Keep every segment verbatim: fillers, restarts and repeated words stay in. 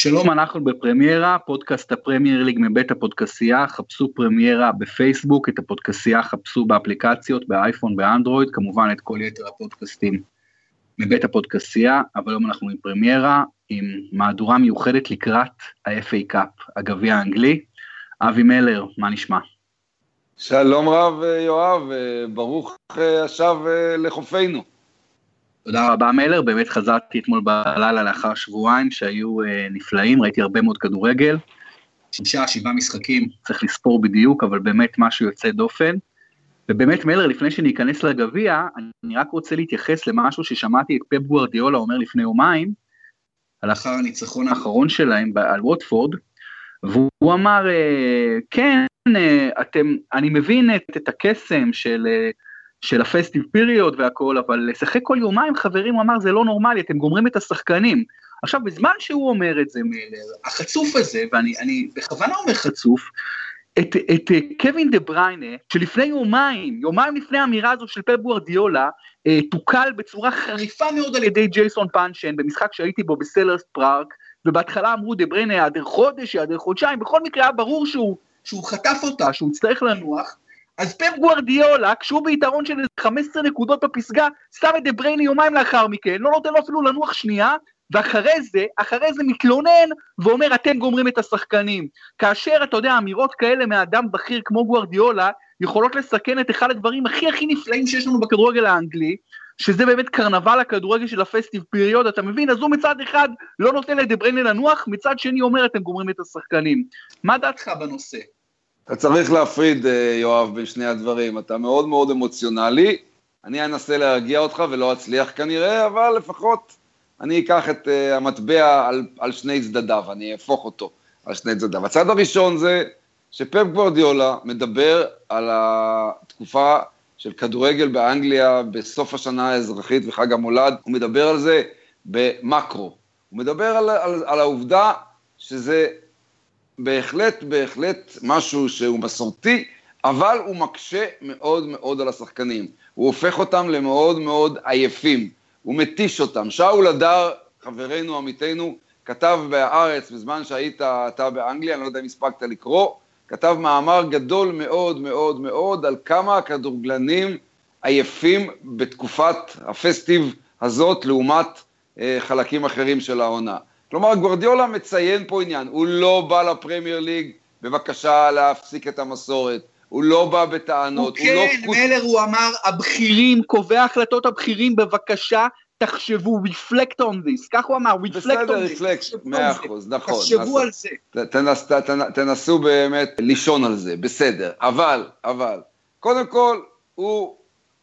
שלום, אנחנו בפרמיירה, פודקאסט הפרמייר ליג מבית הפודקאסייה. חפשו פרמיירה בפייסבוק, את הפודקאסייה חפשו באפליקציות, באייפון, באנדרואיד, כמובן את כל יתר הפודקאסטים מבית הפודקאסייה. אבל היום אנחנו עם פרמיירה, עם מהדורה מיוחדת לקראת ה-אף איי Cup, הגביע האנגלי. אבי מלר, מה נשמע? שלום רב יואב, ברוך השב לחופינו. תודה רבה מלר, באמת חזרתי אתמול בלילה לאחר שבועיים שהיו אה, נפלאים, ראיתי הרבה מאוד כדורגל, שישה, שבעה משחקים, צריך לספור בדיוק, אבל באמת משהו יוצא דופן, ובאמת מלר, לפני שניכנס לגביע, אני רק רוצה להתייחס למשהו ששמעתי את פפ גוארדיולה אומר לפני יומיים, על אחר הניצחון האחרון שלהם על ווטפורד, והוא אמר, אה, כן, אה, אתם, אני מבין את, את הקסם של... אה, של הפסטיב פיריוד והכל, אבל לשחק כל יומיים, חברים, הוא אמר, זה לא נורמלי, אתם גומרים את השחקנים. עכשיו, בזמן שהוא אומר את זה, מלר, החצוף הזה, ואני אני, בכוונה אומר חצוף, את, את, את קווין דה בריינה, שלפני יומיים, יומיים לפני האמירה הזו של פפ גוארדיולה, אה, תוקל בצורה חריפה מאוד על ידי ג'ייסון פאנצ'ן, במשחק שהייתי בו בסלרס פארק, ובהתחלה אמרו דה בריינה, יעדר חודש, יעדר חודשיים, בכל מקרה היה ברור שהוא, שהוא חטף אותה, שהוא הצטרך לנוח, אז פפ גוארדיולה, כשהוא ביתרון של חמש עשרה נקודות בפסגה, שם את דה בריינה יומיים לאחר מכן, לא נותן לו אפילו לנוח שנייה, ואחרי זה, אחרי זה מתלונן, ואומר, אתם גומרים את השחקנים. כאשר, אתה יודע, אמירות כאלה מאדם בכיר כמו גוארדיולה, יכולות לסכן את אחד הדברים הכי הכי נפלאים שיש לנו בכדורגל האנגלי, שזה באמת קרנבל הכדורגל של הפסטיב פיריוד, אתה מבין? אז הוא מצד אחד לא נותן לדה בריינה לנוח, מצד שני אומר, אתם גומרים את השחקנים. מה דעתך בנושא? אתה צריך להפריד, יואב, בין שני הדברים. אתה מאוד מאוד אמוציונלי, אני אנסה להרגיע אותך ולא אצליח כנראה, אבל לפחות אני אקח את המטבע על, על שני צדדיו, אני אפוך אותו על שני צדדיו. הצד הראשון זה שפפ גוארדיולה מדבר על התקופה של כדורגל באנגליה בסוף השנה האזרחית וחג המולד, הוא מדבר על זה במקרו, הוא מדבר על, על, על העובדה שזה בהחלט, בהחלט משהו שהוא מסורתי, אבל הוא מקשה מאוד מאוד על השחקנים. הוא הופך אותם למאוד מאוד עייפים. הוא מתיש אותם. שאול הדר, חברנו, עמיתנו, כתב בארץ, בזמן שהיית אתה באנגליה, אני לא יודע אם הספקת לקרוא, כתב מאמר גדול מאוד מאוד מאוד על כמה הכדורגלנים עייפים בתקופת הפסטיב הזאת לעומת אה, חלקים אחרים של העונה. כלומר, גוארדיולה מציין פה עניין, הוא לא בא לפרמייר ליג בבקשה להפסיק את המסורת, הוא לא בא בטענות, הוא, הוא כן, לא... הוא כן, מלר הוא אמר, הבכירים, קובע החלטות הבכירים, בבקשה, תחשבו, reflect on this, כך הוא אמר, reflect בסדר, on reflect, this, מאה אחוז, נכון, תחשבו על זה, תנס, תנס, תנסו באמת לישון על זה, בסדר, אבל, אבל, קודם כל, הוא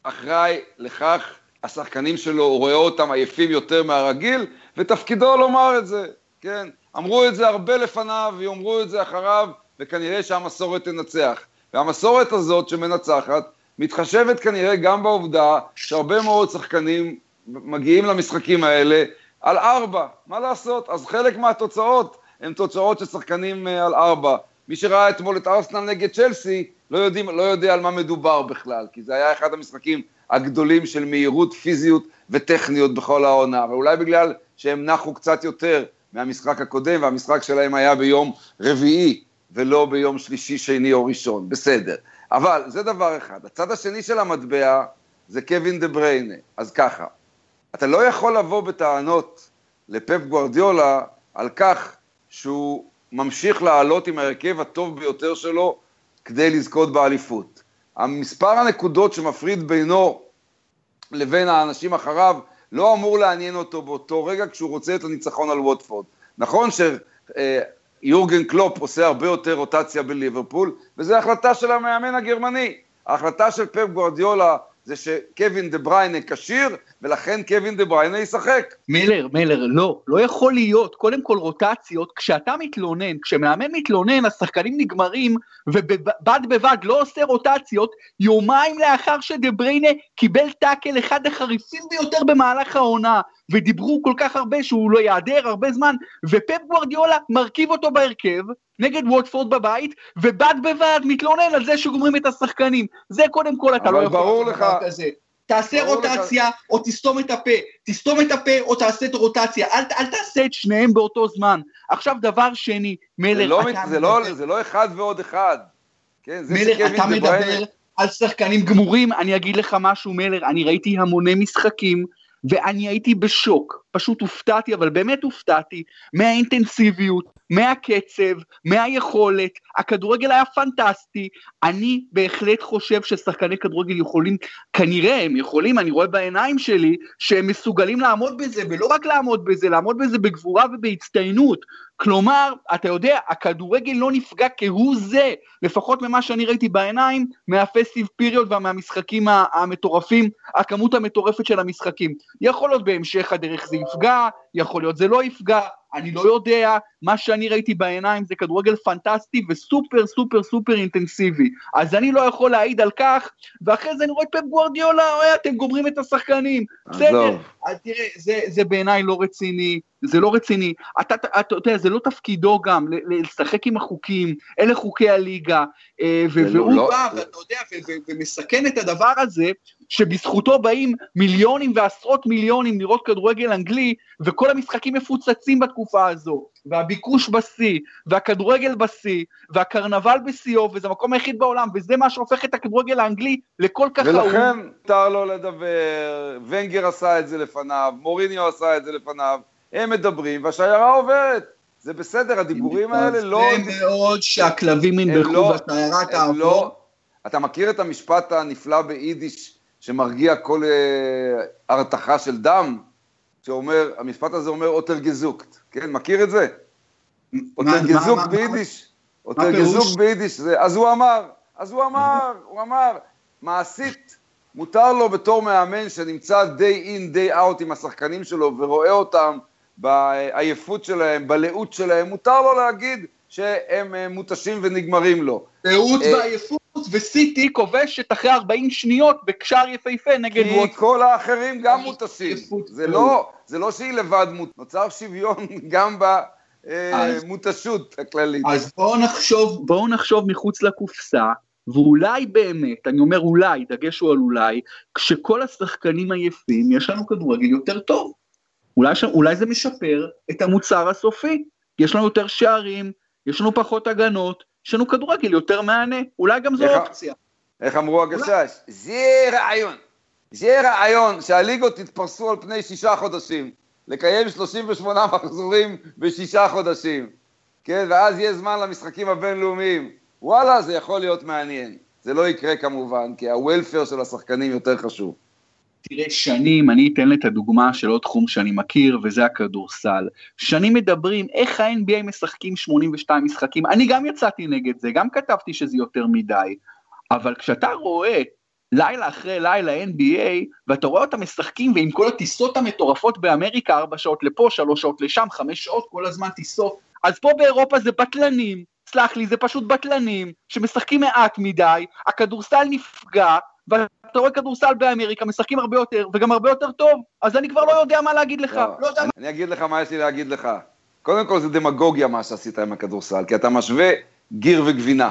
אחראי לכך, השחקנים שלו, הוא רואה אותם עייפים יותר מהרגיל, ותפקידו לומר את זה, כן? אמרו את זה הרבה לפניו, ויאמרו את זה אחריו, וכנראה שהמסורת תנצח. והמסורת הזאת שמנצחת, מתחשבת כנראה גם בעובדה, שהרבה מאוד שחקנים מגיעים למשחקים האלה, על ארבע, מה לעשות? אז חלק מהתוצאות, הן תוצאות ששחקנים על ארבע. מי שראה אתמול את ארסנל נגד צ'לסי, לא יודעים, לא יודע על מה מדובר בכלל, כי זה היה אחד המשחקים הגדולים של מהירות פיזיות וטכניות בכל העונה, אבל אולי בגלל שהם נחו קצת יותר מהמשחק הקודם, והמשחק שלהם היה ביום רביעי, ולא ביום שלישי, שני או ראשון, בסדר. אבל זה דבר אחד, הצד השני של המטבע, זה קווין דה בריינה, אז ככה, אתה לא יכול לבוא בטענות לפפ גוארדיולה, על כך שהוא ממשיך לעלות עם הרכב הטוב ביותר שלו, כדי לזכות באליפות. המספר הנקודות שמפריד בינו לבין האנשים אחריו, לא אמור לעניין אותו באותו רגע כשהוא רוצה את הניצחון על ווטפורד. נכון שיורגן קלופ עושה הרבה יותר רוטציה בליברפול, וזו החלטה של המאמן הגרמני. ההחלטה של פפ גוארדיולה זה שקווין דה בריינה כשיר, ולכן קווין דה בריינה ישחק. מלר, מלר, לא, לא יכול להיות, קודם כל רוטציות, כשאתה מתלונן, כשמאמן מתלונן, השחקנים נגמרים, ובד בבד לא עושה רוטציות, יומיים לאחר שדה בריינה קיבל טאקל אחד החריפים ביותר במהלך העונה, ודיברו כל כך הרבה שהוא לא יעדר הרבה זמן, ופפ גוארדיולה מרכיב אותו בהרכב, נגד ווטפורד בבית, ובד בבד מתלונן על זה שגומרים את השחקנים. זה קודם כל, אתה לא יכול לדבר כזה. תעשה רוטציה, או תסתום את הפה, תסתום את הפה, או תעשה את רוטציה, אל, אל תעשה את שניהם באותו זמן. עכשיו דבר שני, מלר, זה לא אחד ועוד אחד, מלר, אתה מדבר על שחקנים גמורים, אני אגיד לך משהו מלר, אני ראיתי המוני משחקים, ואני הייתי בשוק, פשוט הופתעתי, אבל באמת הופתעתי, מהאינטנסיביות, מהקצב, מהיכולת, הכדורגל היה פנטסטי, אני בהחלט חושב ששחקני כדורגל יכולים, כנראה הם יכולים, אני רואה בעיניים שלי, שהם מסוגלים לעמוד בזה, ולא רק לעמוד בזה, לעמוד בזה בגבורה ובהצטיינות, כלומר, אתה יודע, הכדורגל לא נפגע כהוא זה, לפחות ממה שאני ראיתי בעיניים, מהפסטיב פיריוד ומהמשחקים המטורפים, הכמות המטורפת של המשחקים, יכול להיות בהמשך הדרך זה יפגע, יכול להיות זה לא יפגע, אני לא יודע, מה שאני ראיתי בעיניים זה כדורגל פנטסטי וסופר סופר סופר אינטנסיבי, אז אני לא יכול להעיד על כך, ואחרי זה אני רואה את פפ גוארדיולה, אתם גומרים את השחקנים, בסדר, אז תראה, זה, זה בעיניי לא רציני, זה לא רציני, אתה, אתה, אתה יודע, זה לא תפקידו גם, לשחק עם החוקים, אלה חוקי הליגה, והוא בא, ואתה יודע, ומסכן את הדבר הזה, שבזכותו באים מיליונים ועשרות מיליונים לראות כדורגל אנגלי, וכל המשחקים מפוצצים בתקופה הזו, והביקוש בסי, והכדורגל בסי, והקרנבל בסיו, וזה המקום היחיד בעולם, וזה מה שהופך את הכדורגל האנגלי לכל כך האום. ולכן מותר לו לדבר, ונגר עשה את זה לפניו, מוריניו עשה את זה לפניו, הם מדברים, והשיירה עוברת. זה בסדר, הדיבורים האלה לא... זה מאוד שהכלבים ינבחו בשיירה תעבור. אתה מכיר את המשפט הנפלא ביידיש, שמרגיע כל הרתחה של דם? שאומר, המשפט הזה אומר אוטר גזוקט, כן, מכיר את זה? אוטר גזוק ביידיש, אוטר גזוק ביידיש, אז הוא אמר, אז הוא אמר, הוא אמר, מעשית, מותר לו בתור מאמן שנמצא day in day out עם השחקנים שלו, ורואה אותם בעייפות שלהם, בלאות שלהם, מותר לו להגיד שהם מותשים ונגמרים לו. לאות בעייפות. וסיטי כובשת אחרי ארבעים שניות בקשר יפהפה נגד וואטפורד. כי כל האחרים גם מוטשים. זה לא, זה לא שהיא לבד מוטשת. נוצר שוויון גם במוטשות הכללית. אז בואו נחשוב, בואו נחשוב מחוץ לקופסה, ואולי באמת, אני אומר אולי, דגש הוא על אולי, כשכל השחקנים עייפים, יש לנו כדורגל יותר טוב. אולי, אולי זה משפר את המוצר הסופי. יש לנו יותר שערים, יש לנו פחות הגנות, יש לנו כדורגל יותר מענה, אולי גם זו אופציה. איך אמרו הגשש? זה רעיון, זה רעיון שהליגות התפרסו על פני שישה חודשים, לקיים שלושים ושמונה מחזורים בשישה חודשים, כן, ואז יהיה זמן למשחקים הבינלאומיים, וואלה, זה יכול להיות מעניין, זה לא יקרה כמובן, כי הוולפר של השחקנים יותר חשוב. תראה, שנים, אני אתן לה את הדוגמה של עוד תחום שאני מכיר, וזה הכדורסל. שנים מדברים, איך ה-אן בי איי משחקים שמונים ושניים משחקים, אני גם יצאתי נגד זה, גם כתבתי שזה יותר מדי, אבל כשאתה רואה לילה אחרי לילה אן בי איי, ואתה רואה אותם משחקים, ועם כל הטיסות המטורפות באמריקה, ארבע שעות לפה, שלוש שעות לשם, חמש שעות, כל הזמן טיסות, אז פה באירופה זה בטלנים, סלח לי, זה פשוט בטלנים, שמשחקים מעט מדי, הכדורסל נפגע, ואתה רואה כדורסל באמריקה, משחקים הרבה יותר, וגם הרבה יותר טוב, אז אני כבר לא יודע מה להגיד לך. אני אגיד לך מה יש לי להגיד לך. קודם כל זה דמגוגיה מה שעשית עם הכדורסל, כי אתה משווה גיר וגבינה.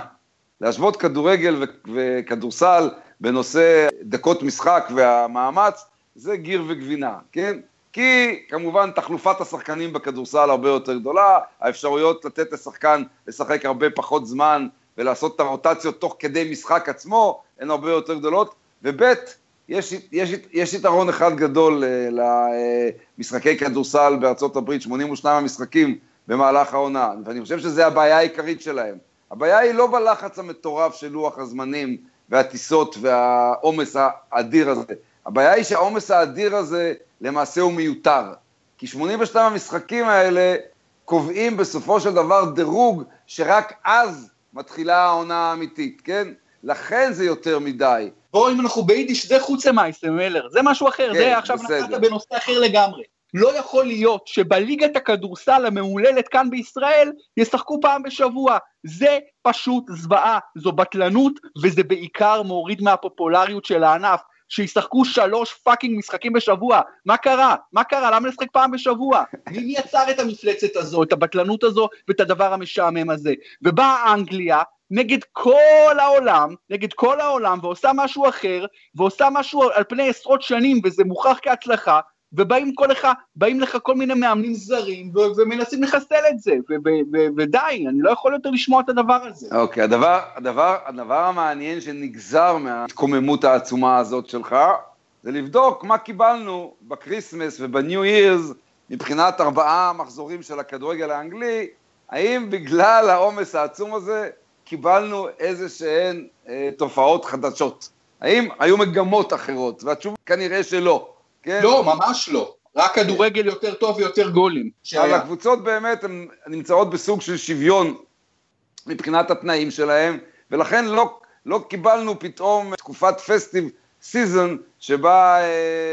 להשוות כדורגל וכדורסל בנושא דקות משחק והמאמץ, זה גיר וגבינה, כן? כי כמובן תחלופת השחקנים בכדורסל הרבה יותר גדולה, האפשרויות לתת לשחקן לשחק הרבה פחות זמן, ולעשות את הרוטציות תוך כדי משחק עצמו, הן הרבה יותר גדולות, ובית, יש, יש, יש יתרון אחד גדול למשחקי כדורסל בארצות הברית, שמונים ושניים המשחקים במהלך העונה, ואני חושב שזה הבעיה העיקרית שלהם. הבעיה היא לא בלחץ המטורף של לוח הזמנים, והטיסות והעומס האדיר הזה. הבעיה היא שהעומס האדיר הזה למעשה הוא מיותר, כי שמונים ושניים המשחקים האלה קובעים בסופו של דבר דירוג שרק אז מתחילה העונה האמיתית, כן? לכן זה יותר מדי. בואו, אם אנחנו ביידיש, זה חוץ למייס, מלר, זה משהו אחר, כן, זה עכשיו נתת בנושא אחר לגמרי. לא יכול להיות שבליגת הכדורסל המעוללת כאן בישראל, ישחקו פעם בשבוע, זה פשוט זוועה, זו בטלנות, וזה בעיקר מוריד מהפופולריות של הענף, שישחקו שלוש פאקינג משחקים בשבוע, מה קרה? מה קרה? למה לשחק פעם בשבוע? מי יצר את המפלצת הזו, את הבטלנות הזו, ואת הדבר המשעמם הזה? ובאה אנגליה, נגד כל העולם, נגד כל העולם, ועושה משהו אחר, ועושה משהו על פני עשרות שנים, וזה מוכח כהצלחה, ובאים כל לך, באים לך כל מיני מאמנים זרים, ו- ומנסים לחסל את זה, ו- ו- ו- ודי, אני לא יכול יותר לשמוע את הדבר הזה. אוקיי, okay, הדבר, הדבר, הדבר המעניין שנגזר מהתקוממות העצומה הזאת שלך, זה לבדוק מה קיבלנו בקריסמס ובניו אירז, מבחינת ארבעה מחזורים של הכדורגל האנגלי, האם בגלל העומס העצום הזה, קיבלנו איזה שהן אה, תופעות חדשות. האם היו מגמות אחרות? והתשובה כנראה שלא. כן? לא, ממש לא. רק כדורגל יותר טוב ויותר גולים. אבל הקבוצות באמת הן נמצאות בסוג של שוויון מבחינת התנאים שלהם, ולכן לא, לא קיבלנו פתאום תקופת פסטיב סיזן, שבה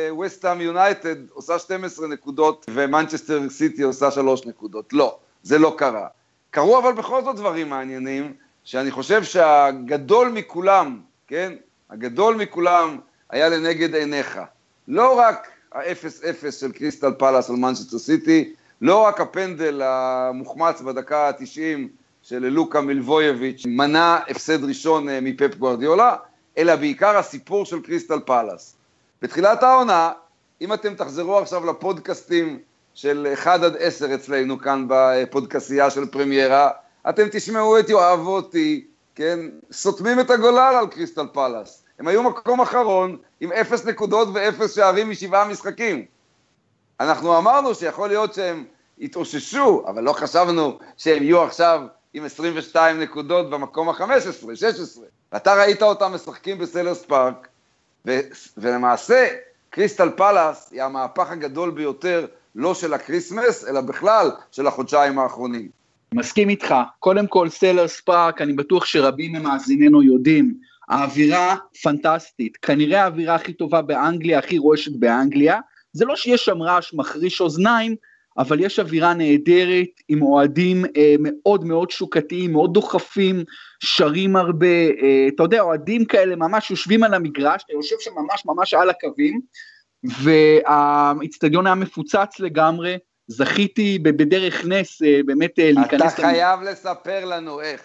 ווסטהאם יונייטד עושה שתים עשרה נקודות, ומנצ'סטר סיטי עושה שלוש נקודות. לא, זה לא קרה. קרו אבל בכל זאת דברים מעניינים, שאני חושב שהגדול מכולם, כן? הגדול מכולם היה לנגד עיניך. לא רק ה-אפס אפס של קריסטל פאלאס על מנצ'סטר סיטי, לא רק הפנדל המוחמץ בדקה ה-תשעים של לוקה מיליבויביץ' מנע הפסד ראשון מפפ גוארדיולה, אלא בעיקר הסיפור של קריסטל פאלאס. בתחילת העונה, אם אתם תחזרו עכשיו לפודקאסטים של אחד עד עשר אצלנו כאן בפודקאסייה של פרמיירה, אתם תשמעו את יואב אותי, כן, סותמים את הגולל על קריסטל פאלאס. הם היו מקום אחרון עם אפס נקודות ואפס שערים משבעה משחקים. אנחנו אמרנו שיכול להיות שהם התאוששו, אבל לא חשבנו שהם יהיו עכשיו עם עשרים ושתיים נקודות במקום ה-חמש עשרה, שש עשרה. ואתה ראית אותם משחקים בסלרס פארק, ו- ולמעשה קריסטל פאלאס היא המהפך הגדול ביותר, לא של הקריסמס, אלא בכלל של החודשיים האחרונים. מסכים איתך, קודם כל סלרס פארק, אני בטוח שרבים ממאזיננו יודעים, האווירה פנטסטית, כנראה האווירה הכי טובה באנגליה, הכי רועשת באנגליה, זה לא שיש שם רעש מחריש אוזניים, אבל יש אווירה נהדרת, עם אוהדים אה, מאוד מאוד שוקתיים, מאוד דוחפים, שרים הרבה, אה, אתה יודע, אוהדים כאלה ממש יושבים על המגרש, אתה יושב שם ממש ממש על הקווים, והאצטדיון היה מפוצץ לגמרי, זכיתי בדרך נס באמת להיכנס... אתה חייב לספר לנו איך.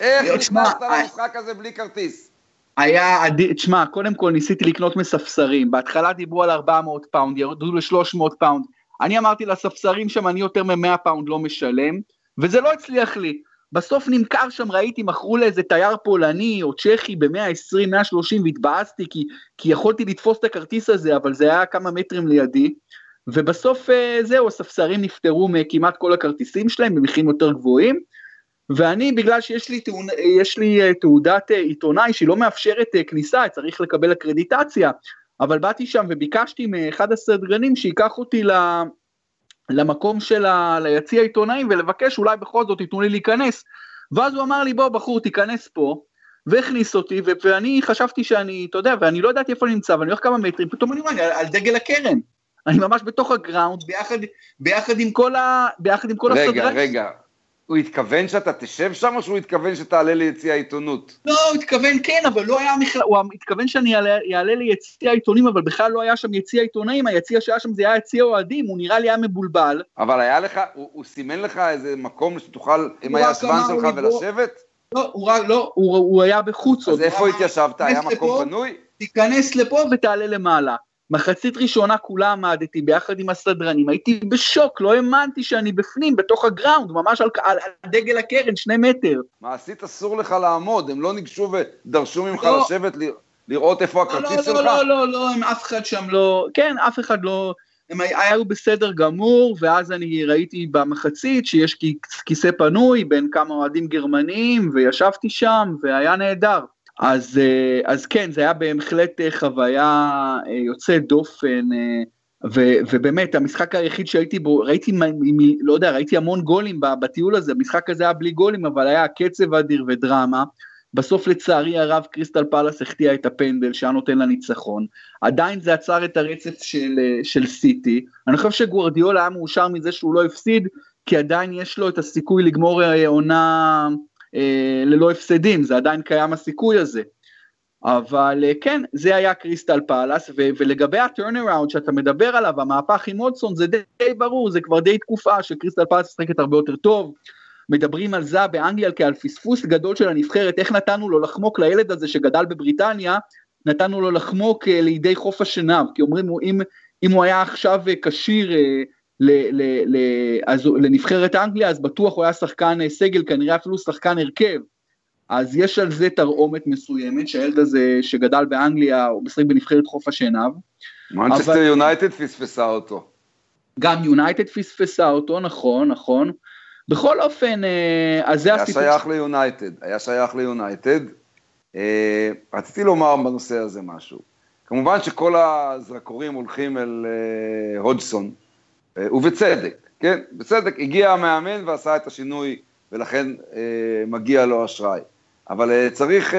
איך נכנסת למשחק הזה בלי כרטיס? היה, תשמע, קודם כל ניסיתי לקנות מספסרים, בהתחלה דיברו על ארבע מאות פאונד, ירדו ל-שלוש מאות פאונד, אני אמרתי לספסרים שם אני יותר מ-מאה פאונד לא משלם, וזה לא הצליח לי, בסוף נמכר שם, ראיתי, מכרו לאיזה תייר פולני או צ'כי ב-מאה ועשרים, מאה ושלושים, והתבאסתי, כי, כי יכולתי לתפוס את הכרטיס הזה, אבל זה היה כמה מטרים לידי, ובסוף זהו, הספסרים נפטרו מכמעט כל הכרטיסים שלהם, במחירים יותר גבוהים, ואני, בגלל שיש לי, תעונ... יש לי תעודת עיתונאי שהיא לא מאפשרת כניסה, צריך לקבל אקרדיטציה, אבל באתי שם וביקשתי מאחד הסדרנים שיקח אותי ל... למקום של ה... ליציע העיתונאים, ולבקש אולי בכל זאת ייתנו לי להיכנס, ואז הוא אמר לי בוא בחור תיכנס פה, והכניס אותי, ו... ואני חשבתי שאני, אתה יודע, ואני לא יודעת איפה אני נמצא, ואני הולך כמה מטרים, פתאום אני אומר, על, על דגל הקרן, אני ממש בתוך הגראונד, ביחד, ביחד עם כל, ה... ביחד עם כל רגע, הסדרנים. רגע, רגע, הוא התכוון שאתה תשב שם, או שהוא התכוון שתעלה ליציע העיתונות? לא, הוא התכוון כן, אבל לא היה מכלל, הוא התכוון שאני יעלה, יעלה ליציע העיתונים, אבל בכלל לא היה שם יציע העיתונאים, היציע שהיה שם זה היה יציע אוהדים, הוא נראה לי היה מבולבל. אבל היה לך, הוא, הוא סימן לך איזה מקום שתוכל, אם היה השבן שלך ולשבת? לא, הוא, לא, הוא, הוא היה בחוץ. אז איפה התיישבת? היה מקום בנוי? תיכנס לפה ותעלה למעלה. מחצית ראשונה כולה עמדתי ביחד עם הסדרנים, הייתי בשוק, לא האמנתי שאני בפנים, בתוך הגראונד, ממש על, על, על דגל הקרן, שני מטר. מעשית אסור לך לעמוד, הם לא ניגשו ודרשו ממך לא. לשבת, ל, לראות איפה הכרטיס לא, לא, שלך? לא, לא, לא, לא, הם אף אחד שם לא, כן, אף אחד לא, הם היו בסדר גמור, ואז אני ראיתי במחצית שיש כיסא פנוי בין כמה אוהדים גרמנים, וישבתי שם, והיה נהדר. אז, אז כן, זה היה בהחלט חוויה יוצאת דופן, ו, ובאמת, המשחק היחיד שהייתי בו, ראיתי, לא יודע, ראיתי המון גולים בטיול הזה, המשחק הזה היה בלי גולים, אבל היה קצב אדיר ודרמה, בסוף לצערי הרב קריסטל פאלאס החטיאה את הפנדל, שהיה נותן לה ניצחון, עדיין זה עצר את הרצף של, של סיטי, אני חושב שגוארדיולה היה מאושר מזה שהוא לא הפסיד, כי עדיין יש לו את הסיכוי לגמור עונה... ללא הפסדים, זה עדיין קיים הסיכוי הזה, אבל כן, זה היה קריסטל פאלאס, ו- ולגבי הטרנראונד שאתה מדבר עליו, המהפך עם הודסון זה די ברור, זה כבר די תקופה שקריסטל פאלאס משחקת הרבה יותר טוב, מדברים על זה באנגליה כעל פספוס גדול של הנבחרת, איך נתנו לו לחמוק לילד הזה שגדל בבריטניה, נתנו לו לחמוק לידי חוף השנב, כי אומרים, אם, אם הוא היה עכשיו קשיר ל, ל, ל, אז, לנבחרת אנגליה, אז בטוח הוא היה שחקן סגל, כנראה אפילו שחקן הרכב, אז יש על זה תרעומת מסוימת, שהילד הזה שגדל באנגליה, הוא משחק בנבחרת חוף השנב. מנצ'סטר יונייטד פספסה אותו. גם יונייטד פספסה אותו, נכון, נכון. בכל אופן, אז זה הסיפור. היה שייך ליונייטד, היה שייך ליונייטד. רציתי לומר בנושא הזה משהו. כמובן שכל הזרקורים הולכים אל הודגסון, ובצדק, כן? בצדק, הגיע המאמן ועשה את השינוי, ולכן מגיע לו אשראי. אבל צריך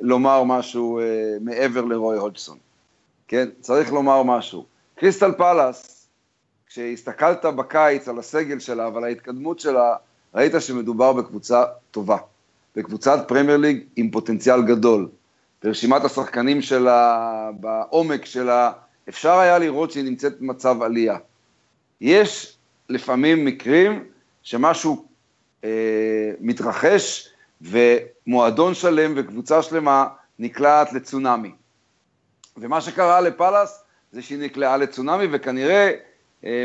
לומר משהו מעבר לרוי הודגסון. כן? צריך לומר משהו. קריסטל פאלאס, כשהסתכלת בקיץ על הסגל שלה, אבל ההתקדמות שלה, ראית שמדובר בקבוצה טובה, בקבוצת פרמייר ליג עם פוטנציאל גדול, ברשימת השחקנים שלה, בעומק שלה, אפשר היה לראות שהיא נמצאת במצב עלייה. יש לפעמים מקרים שמשהו אה, מתרחש, ומועדון שלם וקבוצה שלמה נקלעת לצונאמי. ומה שקרה לפאלאס, זה שהיא נקלעה לצונאמי, וכנראה,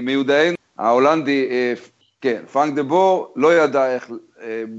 מיודענו, ההולנדי, כן, פרנק דה בור, לא ידע איך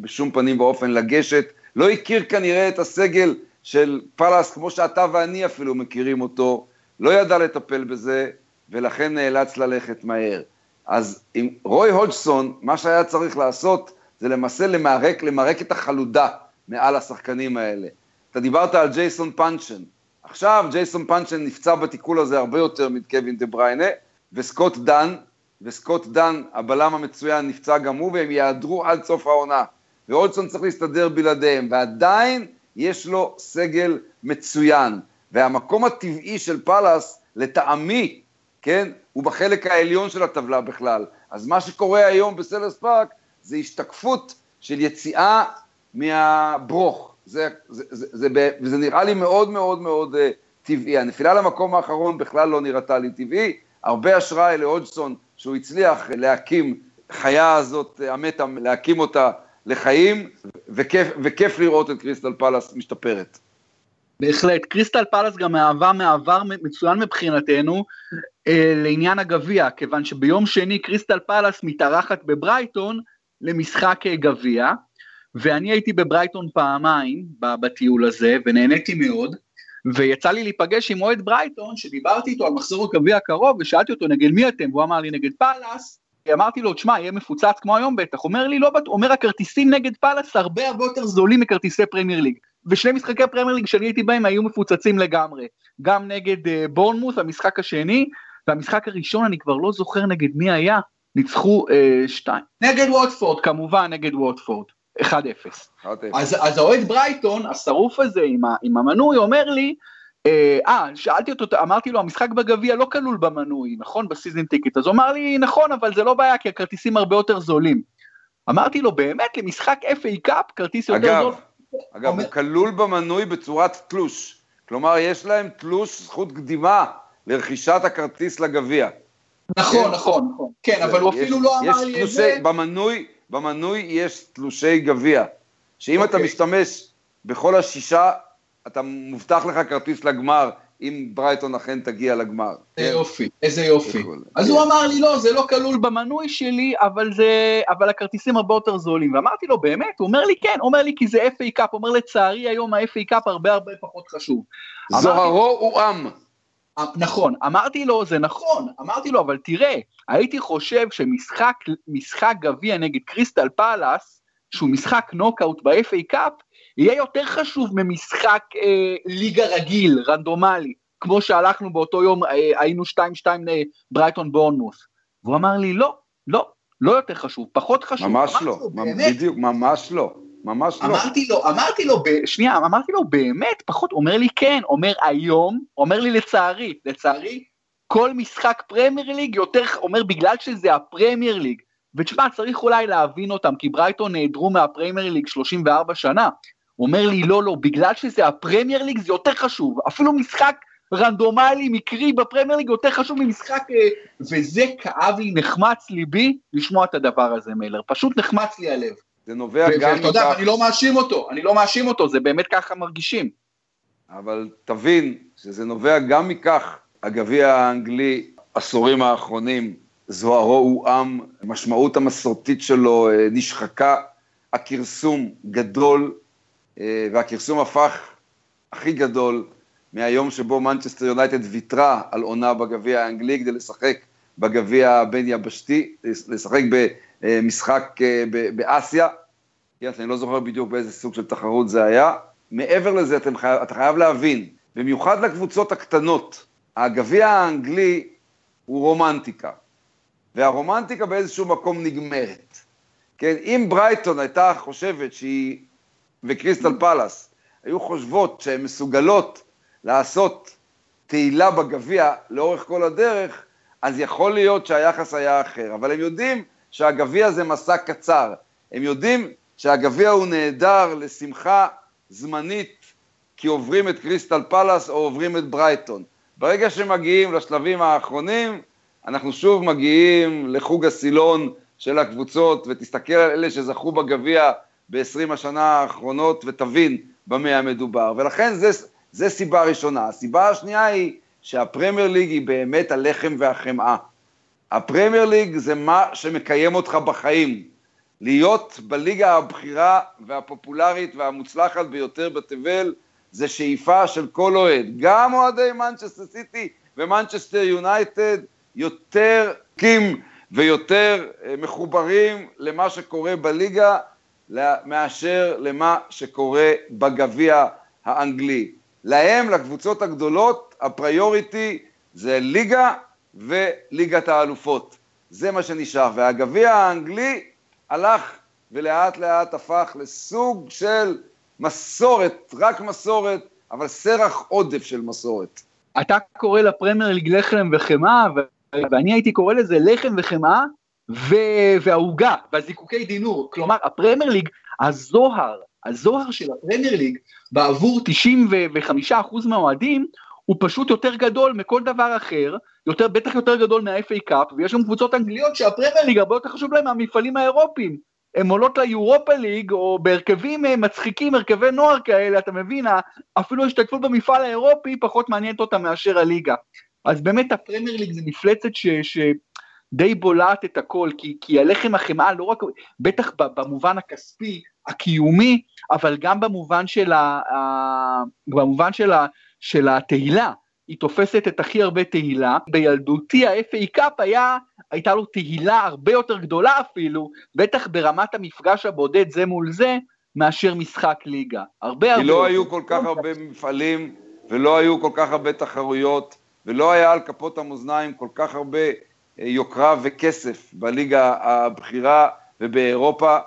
בשום פנים באופן לגשת, לא הכיר כנראה את הסגל של פאלאס, כמו שאתה ואני אפילו מכירים אותו, לא ידע לטפל בזה, ולכן נאלץ ללכת מהר. אז עם רוי הודגסון, מה שהיה צריך לעשות, זה למעשה למרק, למרק את החלודה מעל השחקנים האלה. אתה דיברת על ג'ייסון פאנצ'ן, עכשיו ג'ייסון פאנצ'ן נפצע בתיקול הזה הרבה יותר מקווין דה בריינה, וסקוט דן, וסקוט דן, הבלם המצוין, נפצע גם הוא, והם יעדרו עד סוף העונה, והודגסון צריך להסתדר בלעדיהם, ועדיין יש לו סגל מצוין, והמקום הטבעי של פאלאס, לטעמי, כן, הוא בחלק העליון של הטבלה בכלל, אז מה שקורה היום בסלרס פארק, זה השתקפות של יציאה מהברוך, זה, זה, זה, זה, זה, וזה נראה לי מאוד מאוד מאוד טבעי, הנפילה למקום האחרון בכלל לא נראתה לי טבעי, הרבה השראה להודגסון, שהוא הצליח להקים חיה הזאת, המתה, להקים אותה לחיים, וכיף, וכיף לראות את קריסטל פאלאס משתפרת. בהחלט, קריסטל פאלאס גם מהווה מעבר מצוין מבחינתנו, לעניין הגביע, כיוון שביום שני קריסטל פאלאס מתארחת בברייטון, למשחק גביע, ואני הייתי בברייטון פעמיים, בטיול הזה, ונהניתי מאוד, ויצא לי להיפגש עם מועד ברייטון, שדיברתי איתו על מחזור הגביע הקרוב, ושאלתי אותו, נגד מי אתם? והוא אמר לי, נגד פאלאס. אמרתי לו, תשמע, יהיה מפוצץ כמו היום בטח. אומר לי, לא בטח, אומר, הכרטיסים נגד פאלאס הרבה הרבה יותר זולים מכרטיסי פרמייר ליג. ושני משחקי פרמייר ליג שאני הייתי בהם, היו מפוצצים לגמרי. גם נגד uh, בורנמוס, המשחק השני, והמשחק הראשון, אני כבר לא זוכר נגד מי היה, ניצחו uh, שתיים. נגד ווטפורד, כמובן, נגד ווטפורד. אחד אפס. אז, אז האוהד ברייטון, השרוף הזה עם, ה, עם המנוי, אומר לי, אה, שאלתי אותו, אמרתי לו, המשחק בגביע לא כלול במנוי, נכון? בסיזן טיקט. אז הוא אמר לי, נכון, אבל זה לא בעיה, כי הכרטיסים הרבה יותר זולים. אמרתי לו, באמת, למשחק אף איי Cup, כרטיס יותר אגב, זול. אגב, אומר... הוא כלול במנוי בצורת תלוש. כלומר, יש להם תלוש זכות קדימה לרכישת הכרטיס לגביע. נכון, כן, נכון, נכון. כן, אבל הוא אפילו לא אמר לי את זה. במנוי... במנוי יש תלושי גביע, שאם okay. אתה משתמש בכל השישה, אתה מובטח לך כרטיס לגמר, אם ברייטון אכן תגיע לגמר. איזה יופי, איזה יופי. אז הוא אמר לי, לא, זה לא כלול במנוי שלי, אבל, זה, אבל הכרטיסים הרבה יותר זולים, ואמרתי לו, באמת? הוא אומר לי, כן, אומר לי, כי זה אף איי Cup, אומר לצערי היום ה-אף איי Cup הרבה הרבה פחות חשוב. זוהרו הוא עם. נכון, אמרתי לו, זה נכון, אמרתי לו, אבל תראה, הייתי חושב שמשחק משחק גביע נגד קריסטל פאלאס, שהוא משחק נוקאוט ב-אף איי Cup, יהיה יותר חשוב ממשחק אה, ליגה רגיל, רנדומלי, כמו שהלכנו באותו יום, אה, היינו שתיים שתיים ברייטון בורנמוס, והוא אמר לי, לא, לא, לא יותר חשוב, פחות חשוב. ממש לא, לו, בדיוק, ממש לא. ממש לא. אמרתי לו, אמרתי לו, שנייה, אמרתי לו, באמת, פחות, אומר לי כן, אומר היום, אומר לי לצערי, לצערי, כל משחק פרמייר ליג יותר, אומר בגלל שזה הפרמייר ליג, ותשמע, צריך אולי להבין אותם, כי ברייטון נעדרו מהפרמייר ליג שלושים וארבע שנה, אומר לי, לא, לא, בגלל שזה הפרמייר ליג זה יותר חשוב, אפילו משחק רנדומלי, מקרי בפרמייר ליג, יותר חשוב ממשחק, וזה כאב לי, נחמץ ליבי, לשמוע את הדבר הזה, מלר, פשוט נחמץ לי הלב. זה נובע ו- גם... ואתה יודע, כך... אני לא מאשים אותו, אני לא מאשים אותו, זה באמת ככה מרגישים. אבל תבין, שזה נובע גם מכך, הגביע האנגלי, עשורים האחרונים, זוהרו הוא עם, המשמעות המסורתית שלו נשחקה, הכרסום גדול, והכרסום הפך הכי גדול, מהיום שבו מנצ'סטר יונייטד ויתרה על עונה בגביע האנגלי, כדי לשחק בגביע הבין יבשתי, לשחק במשחק באסיה, כי אני לא זוכר בדיוק באיזה סוג של תחרות זה היה, מעבר לזה אתם חייב, אתה חייב להבין, במיוחד לקבוצות הקטנות, הגביע האנגלי הוא רומנטיקה, והרומנטיקה באיזשהו מקום נגמרת. כן, אם ברייטון הייתה חושבת שהיא, וקריסטל פאלאס, היו חושבות שהן מסוגלות לעשות תהילה בגביע לאורך כל הדרך, אז יכול להיות שהיחס היה אחר. אבל הם יודעים שהגביע זה מסע קצר. הם יודעים שהגביע הוא נהדר לשמחה זמנית, כי עוברים את קריסטל פאלאס או עוברים את ברייטון. ברגע שמגיעים לשלבים האחרונים, אנחנו שוב מגיעים לחוג הסילון של הקבוצות, ותסתכל על אלה שזכו בגביע ב-עשרים השנה האחרונות, ותבין במה המדובר. ולכן זה, זה סיבה ראשונה. הסיבה השנייה היא שהפרמייר ליג היא באמת הלחם והחמאה. הפרמייר ליג זה מה שמקיים אותך בחיים. להיות בליגה הבחירה והפופולרית והמוצלחת ביותר בתבל, זה שאיפה של כל אוהד. גם אוהדי מנצ'סטר סיטי ומנצ'סטר יונייטד, יותר קים ויותר מחוברים למה שקורה בליגה, מאשר למה שקורה בגביע האנגלי. להם, לקבוצות הגדולות, הפריוריטי זה ליגה וליגת האלופות. זה מה שנשאר. והגביע האנגלי הלך ולאט לאט הפך לסוג של מסורת, רק מסורת, אבל סרח עודף של מסורת. אתה קורא לפרמייר ליג לחם וחמאה, ואני הייתי קורא לזה לחם וחמאה, וההוגה, והזיקוקי דינור, כלומר הפרמייר ליג, הזוהר, הזוהר של הפרמייר ליג, בעבור תשעים וחמישה אחוז מהאוהדים, הוא פשוט יותר גדול מכל דבר אחר, יותר, בטח יותר גדול מה-אף איי קאפ, ויש גם קבוצות אנגליות שהפרמייר ליג הרבה יותר חשוב להם מהמפעלים האירופיים, הם עולות ליורופה ליג, או בהרכבים מצחיקים, הרכבי נוער כאלה, אתה מבין, אפילו השתתפות במפעל האירופי, פחות מעניינת אותה מאשר הליגה. אז באמת הפרמייר ליג זה מפלצת ש... ש... די בולעת את הכל, כי, כי הלחם החמאה לא רק, בטח במובן הכספי, הקיומי, אבל גם במובן של, ה, במובן של, ה, של התהילה, היא תופסת את הכי הרבה תהילה, בילדותי ה-אף איי קאפ היה, הייתה לו תהילה הרבה יותר גדולה אפילו, בטח ברמת המפגש הבודד זה מול זה, מאשר משחק ליגה, הרבה הרבה... כי לא היו כל כך הרבה מפעלים, ולא היו כל כך הרבה תחרויות, ולא היה על כפות המאזניים כל כך הרבה... יוקרה וכסף בליגה הבחירה ובאירופה,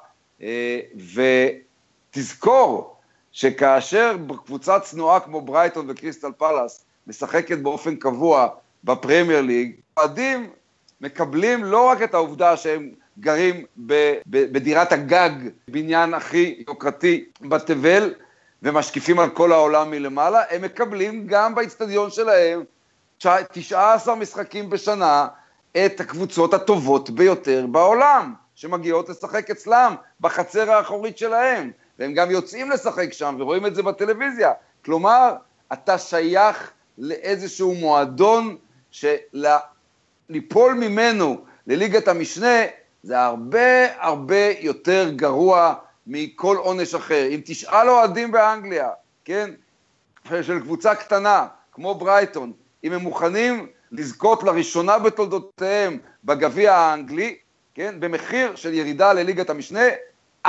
ותזכור שכאשר בקבוצת צנועה כמו ברייטון וקריסטל פלאס משחקת באופן קבוע בפרמייר ליג, אוהדים מקבלים לא רק את העובדה שהם גרים בדירת הגג, בניין הכי יוקרתי בתבל, ומשקיפים על כל העולם מלמעלה, הם מקבלים גם באצטדיון שלהם תשעה עשר משחקים בשנה, את הקבוצות הטובות ביותר בעולם, שמגיעות לשחק אצלם, בחצר האחורית שלהם, והם גם יוצאים לשחק שם, ורואים את זה בטלוויזיה. כלומר, אתה שייך לאיזשהו מועדון, שליפול ממנו לליגת המשנה, זה הרבה הרבה יותר גרוע מכל עונש אחר. אם תשאל אוהדים באנגליה, כן, של קבוצה קטנה, כמו ברייטון, אם הם מוכנים... לזכות לראשונה בתולדותיהם בגביע האנגלי, כן, במחיר של ירידה לליגת המשנה,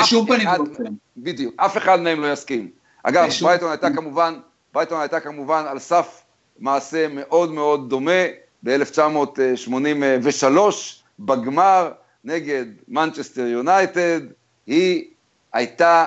בשום פנים לא יסכים. בדיוק, אף אחד מהם לא יסכים. אגב, ברייטון הייתה כמובן, ברייטון הייתה כמובן על סף מעשה מאוד מאוד דומה, ב-אלף תשע מאות שמונים ושלוש, בגמר נגד מנצ'סטר יונייטד, היא הייתה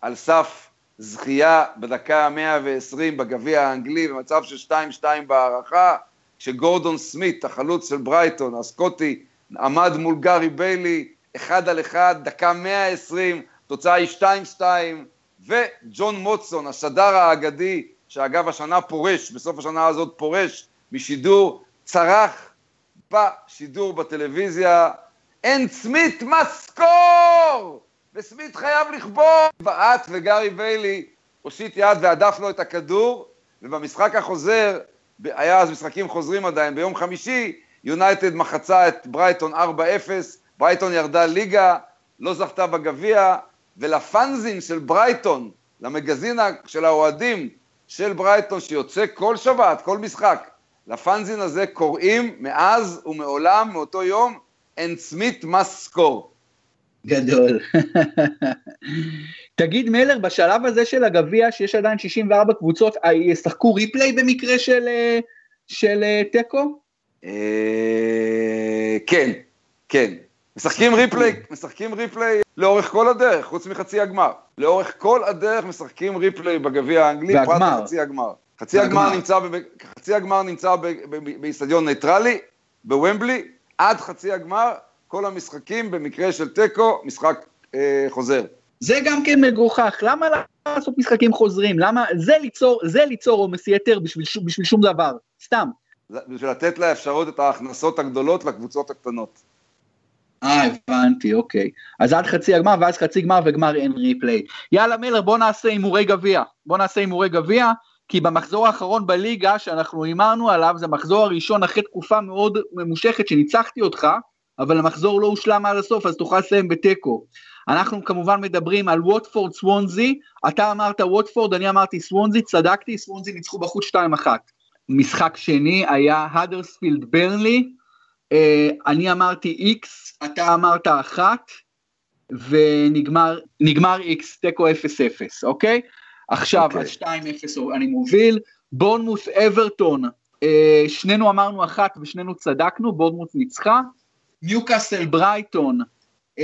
על סף זכייה בדקה מאה ועשרים בגביע האנגלי, במצב של שתיים שתיים בהערכה, כשגורדון סמית, החלוץ של ברייטון, הסקוטי, עמד מול גארי ביילי, אחד על אחד, דקה מאה ועשרים, תוצאה היא שתיים שתיים, וג'ון מוטסון, השדר האגדי, שאגב השנה פורש, בסוף השנה הזאת פורש משידור, צרח בשידור בטלוויזיה, אין סמית מסקור, וסמית חייב לכבור. ואת וגרי ביילי הושיט יד ועדף לו את הכדור, ובמשחק החוזר, היה אז משחקים חוזרים עדיין, ביום חמישי, יונייטד מחצה את ברייטון ארבע אפס, ברייטון ירדה ליגה, לא זכתה בגביע, ולפנזין של ברייטון, למגזין של האוהדים של ברייטון, שיוצא כל שבת, כל משחק, לפנזין הזה קוראים מאז ומעולם, מאותו יום, אין סמית מסקור. גדול. תגיד מלר, בשלב הזה של הגביע, שיש עדיין שישים וארבע קבוצות, ישחקו ריפליי במקרה של, של טקו? כן, כן. משחקים ריפליי, משחקים ריפליי לאורך כל הדרך, חוץ מחצי הגמר. לאורך כל הדרך משחקים ריפליי בגביע האנגלי, פרט לחצי הגמר. חצי הגמר נמצא, חצי הגמר נמצא באיצטדיון ניטרלי, בוומבלי, עד חצי הגמר, כל המשחקים במקרה של טקו, משחק חוזר. זה גם כן מגוחך, למה לעשות משחקים חוזרים? למה? זה ליצור, זה ליצור עומס יתר בשביל, בשביל שום דבר, סתם. בשביל לתת לה אפשרות את ההכנסות הגדולות לקבוצות הקטנות. אה, הבנתי, אוקיי. אז עד חצי הגמר, ואז חצי גמר וגמר אין ריפליי. יאללה מלר, בוא נעשה אימורי גביע. בוא נעשה אימורי גביע, כי במחזור האחרון בליגה שאנחנו אימרנו עליו, זה מחזור הראשון אחרי תקופה מאוד ממושכת שניצחתי אותך, אבל המחזור לא הושלם עד הסוף, אז תוכל לסיים בטקו. אנחנו כמובן מדברים על ווטפורד סוונזי, אתה אמרת ווטפורד, אני אמרתי סוונזי, צדקתי, סוונזי ניצחו בחוץ שתיים אחת. משחק שני היה האדרספילד ברנלי, אני אמרתי איקס, אתה אמרת אחת, ונגמר איקס, טקו אפס אפס, אוקיי? עכשיו, אז שתיים אפס אני מוביל, בורנמוס אברטון, שנינו אמרנו אחת ושנינו צדקנו, בורנמוס ניצחה, ניוקאסל ברייטון,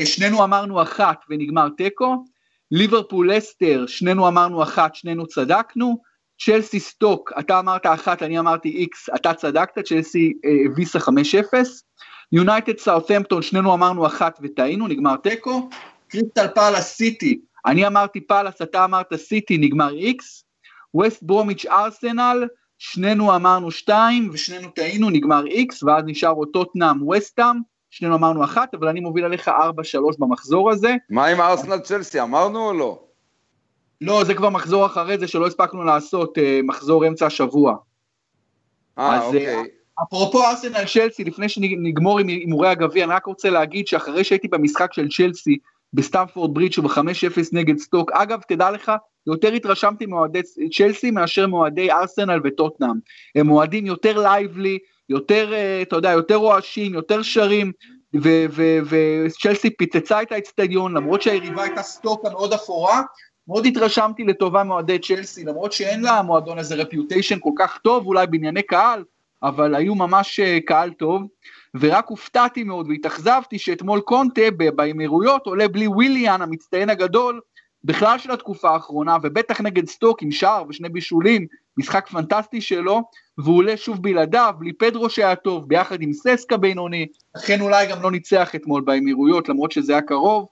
שנינו אמרנו אחת ונגמר טקו, ליברפול לסטר, שנינו אמרנו אחת, שנינו צדקנו, צ'לסי סטוק, אתה אמרת אחת, אני אמרתי איקס, אתה צדקת, צ'לסי ויסה חמש אפס, יונייטד סאות'המפטון, שנינו אמרנו אחת וטעינו, נגמר טקו, קריסטל פאלאס סיטי, אני אמרתי פאלאס, אתה אמרת סיטי, נגמר איקס, ווסט ברומיץ' ארסנל, שנינו אמרנו שתיים, ושנינו טעינו, נגמר איקס, ואז נשאר אותו טוטנהאם וסטהאם, שנינו אמרנו אחת, אבל אני מוביל עליך ארבע שלוש במחזור הזה. מה עם ארסנל צ'לסי, אמרנו או לא? לא, זה כבר מחזור אחרי זה, שלא הספקנו לעשות אה, מחזור אמצע השבוע. אה, אוקיי. אפרופו ארסנל צ'לסי, לפני שנגמור עם אימורי הגביע, אני רק רוצה להגיד שאחרי שהייתי במשחק של צ'לסי, בסטמפורד ברידג' ב-חמש אפס נגד סטוק, אגב, תדע לך, יותר התרשמתי מועדי צ'לסי מאשר מועדי ארסנל וטוטנהאם. הם מועדים יותר לייבלי, יותר, אתה יודע, יותר רועשים, יותר שרים, וצ'לסי פיצצה את האצטדיון, למרות שהיריבה הייתה סטוק מאוד אפורה, מאוד התרשמתי לטובה מועדי צ'לסי, למרות שאין לה המועדון הזה רפיוטיישן כל כך טוב, אולי בענייני קהל, אבל היו ממש קהל טוב, ורק הופתעתי מאוד והתאכזבתי שאתמול קונטה באמירויות עולה בלי וויליאן, המצטיין הגדול, בכלל של התקופה האחרונה, ובטח נגד סטוק עם שער ושני בישולים, משחק פנטסטי שלו, והוא עולה שוב בלעדיו, בלי פדרו שהיה טוב, ביחד עם ססקה בינוני, לכן אולי גם לא ניצח אתמול באמירויות, למרות שזה היה קרוב,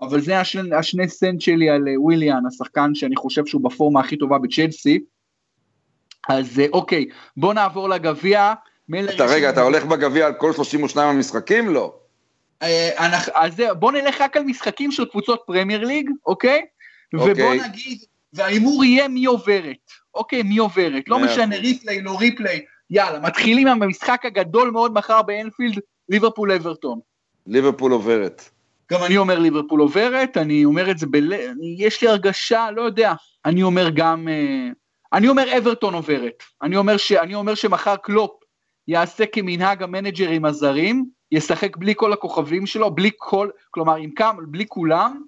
אבל זה השני, השני סנט שלי על וויליאן, השחקן שאני חושב שהוא בפורמה הכי טובה בצ'לסי, אז אוקיי, בוא נעבור לגביע, אתה רגע, אתה הולך בגביע על כל שלושים ושניים המשחקים? לא. אז בוא נלך רק על משחקים של קבוצות פרמייר ליג, אוקיי? ובוא נגיד, והאימור יהיה מי עוברת, אוקיי, מי עוברת, לא משנה ריפליי, לא ריפליי, יאללה, מתחילים עם המשחק הגדול מאוד מחר באנפילד, ליברפול אברטון. ליברפול עוברת. גם אני אומר ליברפול עוברת, אני אומר את זה, יש לי הרגשה, לא יודע, אני אומר גם, אני אומר אברטון עוברת, אני אומר שמחר קלופ יעשה כמנהג המנג'רים הזרים, ישחק בלי כל הכוכבים שלו, בלי כל, כלומר עם כם, בלי כולם,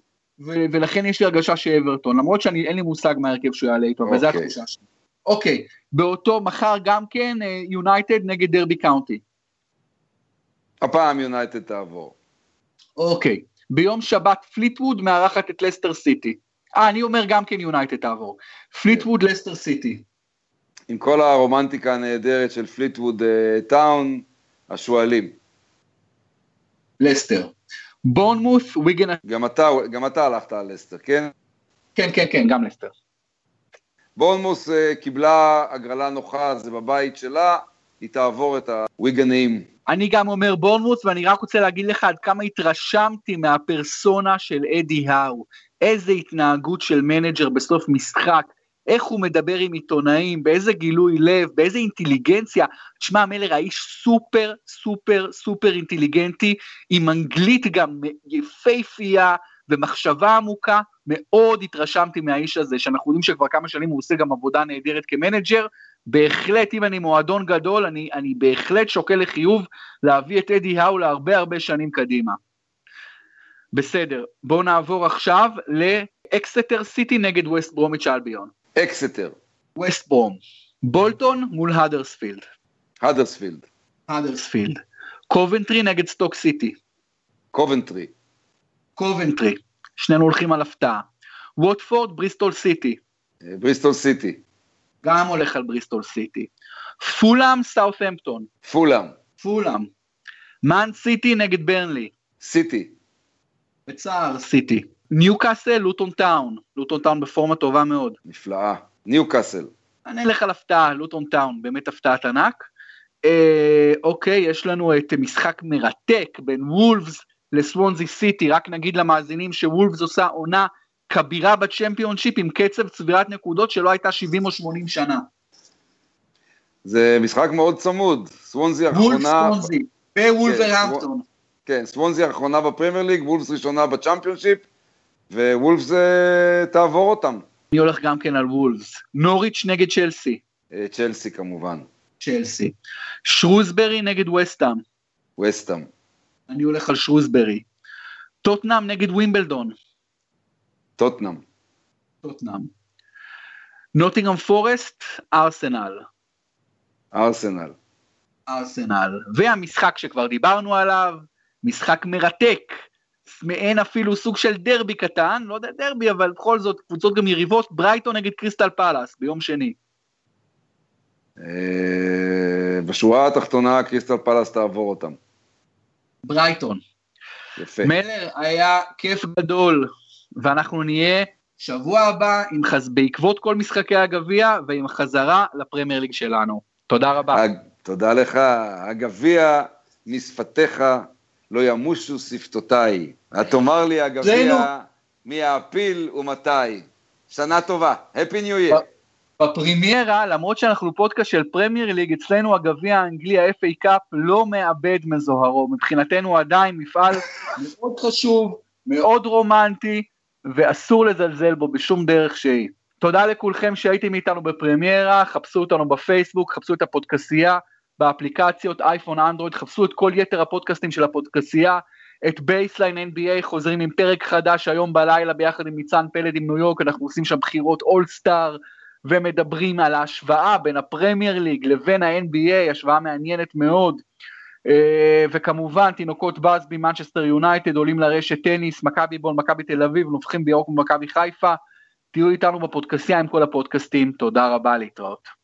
ו- ולכן יש לי הרגשה שאברטון, למרות שאני אין לי מושג מהרכב שהוא יעלה איתו, אבל זה התחושה שלי. אוקיי, באותו מחר גם כן, יונייטד נגד דרבי קאונטי. הפעם יונייטד תעבור. אוקיי, ביום שבת פליטווד מארחת את לסטר סיטי. אה, אני אומר גם כן יונייטד תעבור. פליטווד לסטר סיטי. עם כל הרומנטיקה הנהדרת של פליטווד טאון, השואלים. לסטר. בורנמות' וויגן. גם אתה הלכת על לסטר, כן? כן, כן, כן, גם לסטר. בורנמוס קיבלה הגרלה נוחה, זה בבית שלה, היא תעבור את הוויגנאים. אני גם אומר בורנמוס, ואני רק רוצה להגיד לך עד כמה התרשמתי מהפרסונה של אדי האו. איזה התנהגות של מנג'ר בסוף משחק, איך הוא מדבר עם עיתונאים, באיזה גילוי לב, באיזה אינטליגנציה. תשמע, מלר, האיש סופר, סופר, סופר אינטליגנטי, עם אנגלית גם יפהפייה ומחשבה עמוקה. מאוד התרשמתי מהאיש הזה, שאנחנו יודעים שכבר כמה שנים הוא עושה גם עבודה נהדרת כמנג'ר. בהחלט, אם אני מועדון גדול, אני, אני בהחלט שוקל לחיוב להביא את אדי האו להרבה הרבה שנים קדימה. בסדר, בואו נעבור עכשיו לאקסטר סיטי נגד ווסט ברומיץ' אלביון. אקסטר. ווסט ברום. בולטון מול האדרספילד. האדרספילד. האדרספילד. קובנטרי נגד סטוק סיטי. קובנטרי. קובנטרי. שנינו הולכים על הפתעה. ווטפורד בריסטול סיטי. בריסטול סיטי. גם הולך על בריסטול סיטי. פולאם סאות'המפטון. פולאם. פולאם. מן סיטי נגד ברנלי. סיטי. בצער סיטי. ניוקאסל לוטון טאון. לוטון טאון בפורמה טובה מאוד. נפלאה. ניוקאסל. אני אלך על הפתעה, לוטון טאון, באמת הפתעת ענק. אה, אוקיי, יש לנו את משחק מרתק בין וולבס לסוונזי סיטי. רק נגיד למאזינים שוולבס עושה עונה כבירה בצ'מפיונשיפ עם קצב צבירת נקודות שלא הייתה שבעים או שמונים שנה. זה משחק מאוד צמוד. סוונזי האחרונה... וולפס סוונזי, ווולברהמפטון. כן, סוונזי האחרונה בפרמייר ליג, וולפס ראשונה בצ'מפיונשיפ, ווולפס תעבור אותם. אני הולך גם כן על וולפס. נוריץ' נגד צ'לסי. צ'לסי כמובן. צ'לסי. שרוסברי נגד וסטאם. וסטאם. אני הולך על שרוסברי. טוטנאם נגד ווימבלדון. טוטנאם. טוטנאם. נוטינגהאם פורסט, ארסנל. ארסנל. ארסנל. והמשחק שכבר דיברנו עליו, משחק מרתק, מעין אפילו סוג של דרבי קטן, לא יודע דרבי, אבל בכל זאת, קבוצות גם יריבות, ברייטון נגד קריסטל פאלאס, ביום שני. בשורה התחתונה, קריסטל פאלאס תעבור אותם. ברייטון. יפה. מלר, היה כיף גדול. ואנחנו נהיה שבוע הבא עם חז... בעקבות כל משחקי הגביע ועם חזרה לפרמייר ליג שלנו. תודה רבה. הג... תודה לך. הגביע משפתיך לא ימושו שפתותיי. התאמר לי הגביע מי האפיל ומתי. שנה טובה. Happy New Year. בפרמיירה, למרות שאנחנו פודקאסט של פרמייר ליג, אצלנו הגביע האנגלי, ה-אף איי Cup, לא מאבד מזוהרו. מבחינתנו עדיין מפעל מאוד חשוב, מאוד רומנטי, ואסור לזלזל בו בשום דרך שהיא. תודה לכולכם שהייתם איתנו בפרמיירה, חפשו אותנו בפייסבוק, חפשו את הפודקאסייה, באפליקציות, אייפון, אנדרואיד, חפשו את כל יתר הפודקאסטים של הפודקאסייה, את בייסליין אן בי איי, חוזרים עם פרק חדש היום בלילה, ביחד עם ניצן פלד עם ניו יורק, אנחנו עושים שם בחירות אולסטאר, ומדברים על ההשוואה בין הפרמייר ליג לבין ה-אן בי איי, השוואה מעניינת מאוד, וכמובן תינוקות בסבי, מנצ'סטר יונייטד, עולים לרשת טניס, מכבי בון, מכבי תל אביב, נופחים בירוק ומכבי חיפה. תהיו איתנו בפודקאסיה עם כל הפודקאסטים. תודה רבה, להתראות.